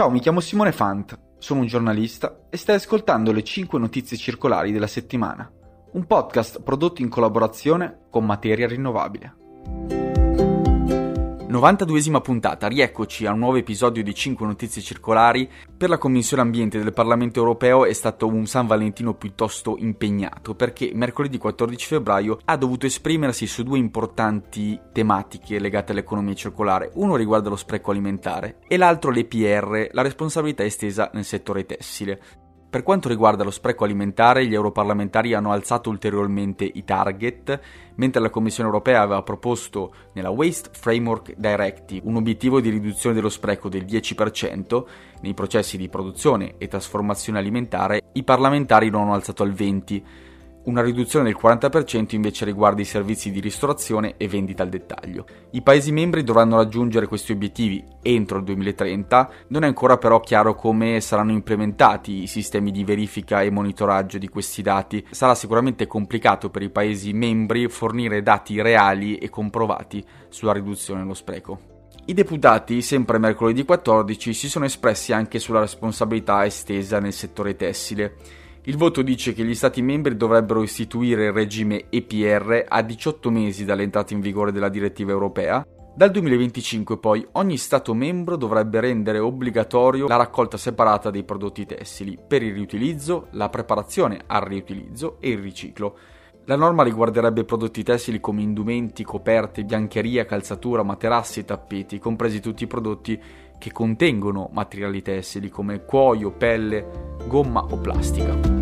Ciao, mi chiamo Simone Fant, sono un giornalista e stai ascoltando le 5 notizie circolari della settimana, un podcast prodotto in collaborazione con Materia Rinnovabile. 92esima puntata, rieccoci a un nuovo episodio di 5 notizie circolari. Per la Commissione Ambiente del Parlamento Europeo è stato un San Valentino piuttosto impegnato, perché mercoledì 14 febbraio ha dovuto esprimersi su due importanti tematiche legate all'economia circolare. Uno riguarda lo spreco alimentare e l'altro l'EPR, la responsabilità estesa nel settore tessile. Per quanto riguarda lo spreco alimentare, gli europarlamentari hanno alzato ulteriormente i target, mentre la Commissione europea aveva proposto nella Waste Framework Directive un obiettivo di riduzione dello spreco del 10% nei processi di produzione e trasformazione alimentare, i parlamentari lo hanno alzato al 20%. Una riduzione del 40% invece riguarda i servizi di ristorazione e vendita al dettaglio. I Paesi membri dovranno raggiungere questi obiettivi entro il 2030, non è ancora però chiaro come saranno implementati i sistemi di verifica e monitoraggio di questi dati. Sarà sicuramente complicato per i Paesi membri fornire dati reali e comprovati sulla riduzione dello spreco. I deputati, sempre mercoledì 14, si sono espressi anche sulla responsabilità estesa nel settore tessile. Il voto dice che gli Stati membri dovrebbero istituire il regime EPR a 18 mesi dall'entrata in vigore della direttiva europea. Dal 2025 poi ogni Stato membro dovrebbe rendere obbligatorio la raccolta separata dei prodotti tessili per il riutilizzo, la preparazione al riutilizzo e il riciclo. La norma riguarderebbe prodotti tessili come indumenti, coperte, biancheria, calzatura, materassi e tappeti, compresi tutti i prodotti che contengono materiali tessili come cuoio, pelle, gomma o plastica.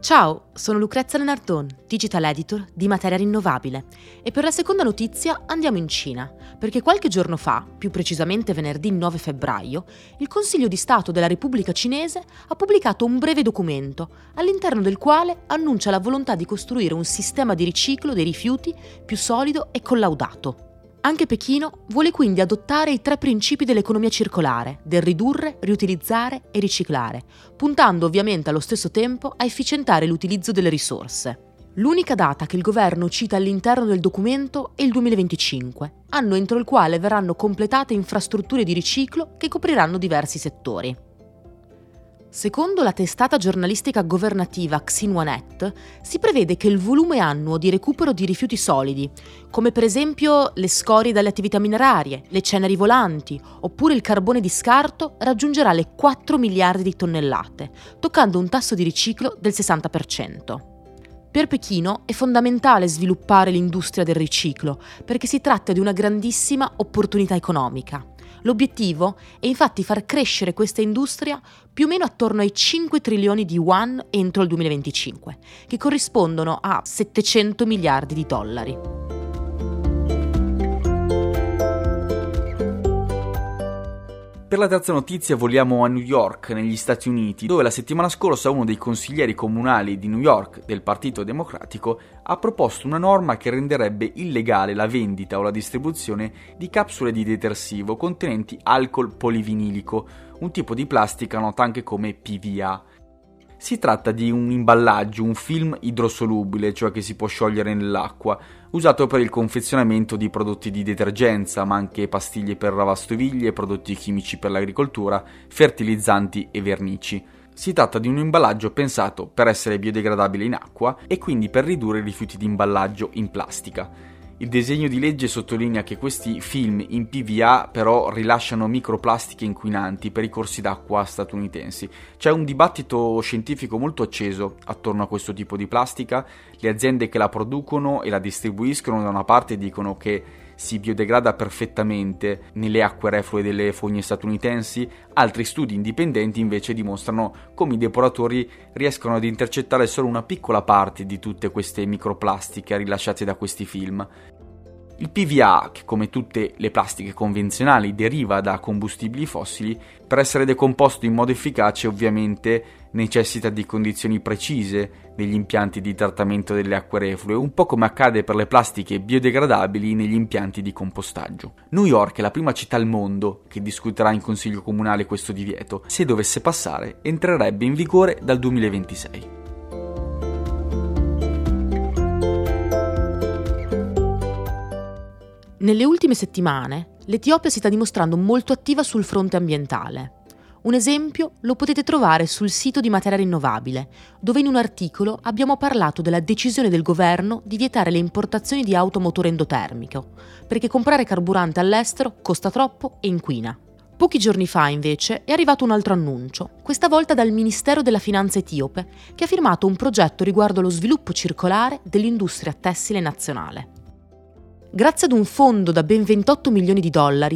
Ciao, sono Lucrezia Lenardon, digital editor di Materia Rinnovabile, e per la seconda notizia andiamo in Cina, perché qualche giorno fa, più precisamente venerdì 9 febbraio, il Consiglio di Stato della Repubblica Cinese ha pubblicato un breve documento, all'interno del quale annuncia la volontà di costruire un sistema di riciclo dei rifiuti più solido e collaudato. Anche Pechino vuole quindi adottare i 3 principi dell'economia circolare, del ridurre, riutilizzare e riciclare, puntando ovviamente allo stesso tempo a efficientare l'utilizzo delle risorse. L'unica data che il governo cita all'interno del documento è il 2025, anno entro il quale verranno completate infrastrutture di riciclo che copriranno diversi settori. Secondo la testata giornalistica governativa Xinhua Net, si prevede che il volume annuo di recupero di rifiuti solidi, come per esempio le scorie dalle attività minerarie, le ceneri volanti oppure il carbone di scarto, raggiungerà le 4 miliardi di tonnellate, toccando un tasso di riciclo del 60%. Per Pechino è fondamentale sviluppare l'industria del riciclo, perché si tratta di una grandissima opportunità economica. L'obiettivo è infatti far crescere questa industria più o meno attorno ai 5 trilioni di yuan entro il 2025, che corrispondono a 700 miliardi di dollari. Per la terza notizia voliamo a New York, negli Stati Uniti, dove la settimana scorsa uno dei consiglieri comunali di New York del Partito Democratico ha proposto una norma che renderebbe illegale la vendita o la distribuzione di capsule di detersivo contenenti alcol polivinilico, un tipo di plastica nota anche come PVA. Si tratta di un imballaggio, un film idrosolubile, cioè che si può sciogliere nell'acqua, usato per il confezionamento di prodotti di detergenza, ma anche pastiglie per lavastoviglie, prodotti chimici per l'agricoltura, fertilizzanti e vernici. Si tratta di un imballaggio pensato per essere biodegradabile in acqua e quindi per ridurre i rifiuti di imballaggio in plastica. Il disegno di legge sottolinea che questi film in PVA però rilasciano microplastiche inquinanti per i corsi d'acqua statunitensi. C'è un dibattito scientifico molto acceso attorno a questo tipo di plastica. Le aziende che la producono e la distribuiscono da una parte dicono che si biodegrada perfettamente nelle acque reflue delle fogne statunitensi, altri studi indipendenti invece dimostrano come i depuratori riescono ad intercettare solo una piccola parte di tutte queste microplastiche rilasciate da questi film. Il PVA, che come tutte le plastiche convenzionali deriva da combustibili fossili, per essere decomposto in modo efficace ovviamente necessita di condizioni precise negli impianti di trattamento delle acque reflue, un po' come accade per le plastiche biodegradabili negli impianti di compostaggio. New York è la prima città al mondo che discuterà in consiglio comunale questo divieto. Se dovesse passare, entrerebbe in vigore dal 2026. Nelle ultime settimane l'Etiopia si sta dimostrando molto attiva sul fronte ambientale. Un esempio lo potete trovare sul sito di Materia Rinnovabile, dove in un articolo abbiamo parlato della decisione del governo di vietare le importazioni di auto a motore endotermico, perché comprare carburante all'estero costa troppo e inquina. Pochi giorni fa, invece, è arrivato un altro annuncio, questa volta dal Ministero della Finanza etiope, che ha firmato un progetto riguardo allo sviluppo circolare dell'industria tessile nazionale. Grazie ad un fondo da ben $28 milioni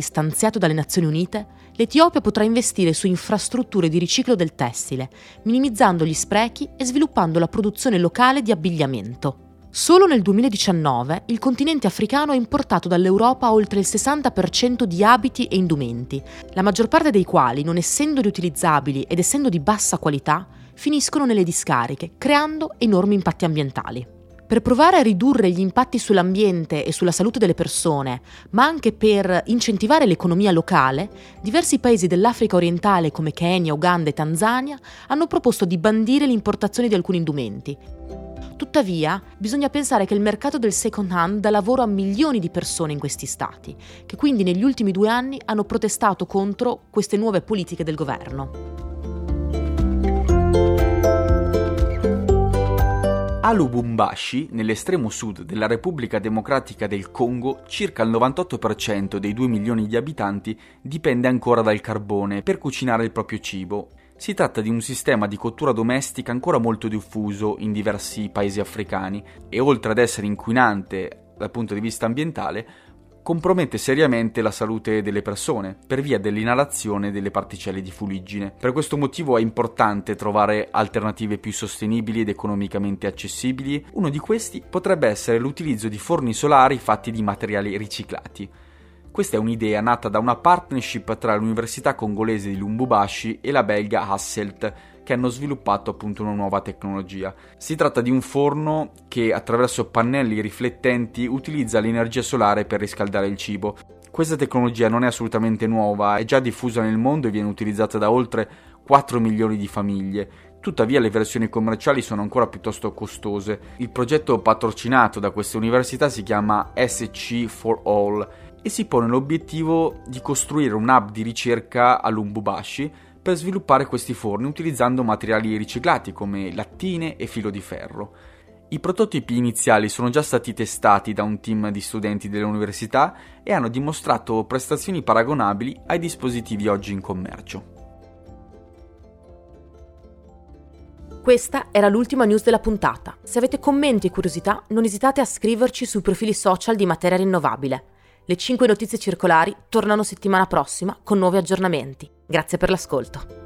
stanziato dalle Nazioni Unite, l'Etiopia potrà investire su infrastrutture di riciclo del tessile, minimizzando gli sprechi e sviluppando la produzione locale di abbigliamento. Solo nel 2019 il continente africano ha importato dall'Europa oltre il 60% di abiti e indumenti, la maggior parte dei quali, non essendo riutilizzabili ed essendo di bassa qualità, finiscono nelle discariche, creando enormi impatti ambientali. Per provare a ridurre gli impatti sull'ambiente e sulla salute delle persone, ma anche per incentivare l'economia locale, diversi paesi dell'Africa orientale come Kenya, Uganda e Tanzania hanno proposto di bandire l'importazione di alcuni indumenti. Tuttavia, bisogna pensare che il mercato del second hand dà lavoro a milioni di persone in questi stati, che quindi negli ultimi 2 anni hanno protestato contro queste nuove politiche del governo. A Lubumbashi, nell'estremo sud della Repubblica Democratica del Congo, circa il 98% dei 2 milioni di abitanti dipende ancora dal carbone per cucinare il proprio cibo. Si tratta di un sistema di cottura domestica ancora molto diffuso in diversi paesi africani e, oltre ad essere inquinante dal punto di vista ambientale, compromette seriamente la salute delle persone per via dell'inalazione delle particelle di fuliggine. Per questo motivo è importante trovare alternative più sostenibili ed economicamente accessibili. Uno di questi potrebbe essere l'utilizzo di forni solari fatti di materiali riciclati. Questa è un'idea nata da una partnership tra l'Università congolese di Lubumbashi e la belga Hasselt, che hanno sviluppato appunto una nuova tecnologia. Si tratta di un forno che attraverso pannelli riflettenti utilizza l'energia solare per riscaldare il cibo. Questa tecnologia non è assolutamente nuova, è già diffusa nel mondo e viene utilizzata da oltre 4 milioni di famiglie. Tuttavia le versioni commerciali sono ancora piuttosto costose. Il progetto patrocinato da questa università si chiama SC for All e si pone l'obiettivo di costruire un hub di ricerca a Lubumbashi per sviluppare questi forni utilizzando materiali riciclati come lattine e filo di ferro. I prototipi iniziali sono già stati testati da un team di studenti dell'università e hanno dimostrato prestazioni paragonabili ai dispositivi oggi in commercio. Questa era l'ultima news della puntata. Se avete commenti e curiosità, non esitate a scriverci sui profili social di Materia Rinnovabile. Le 5 notizie circolari tornano settimana prossima con nuovi aggiornamenti. Grazie per l'ascolto.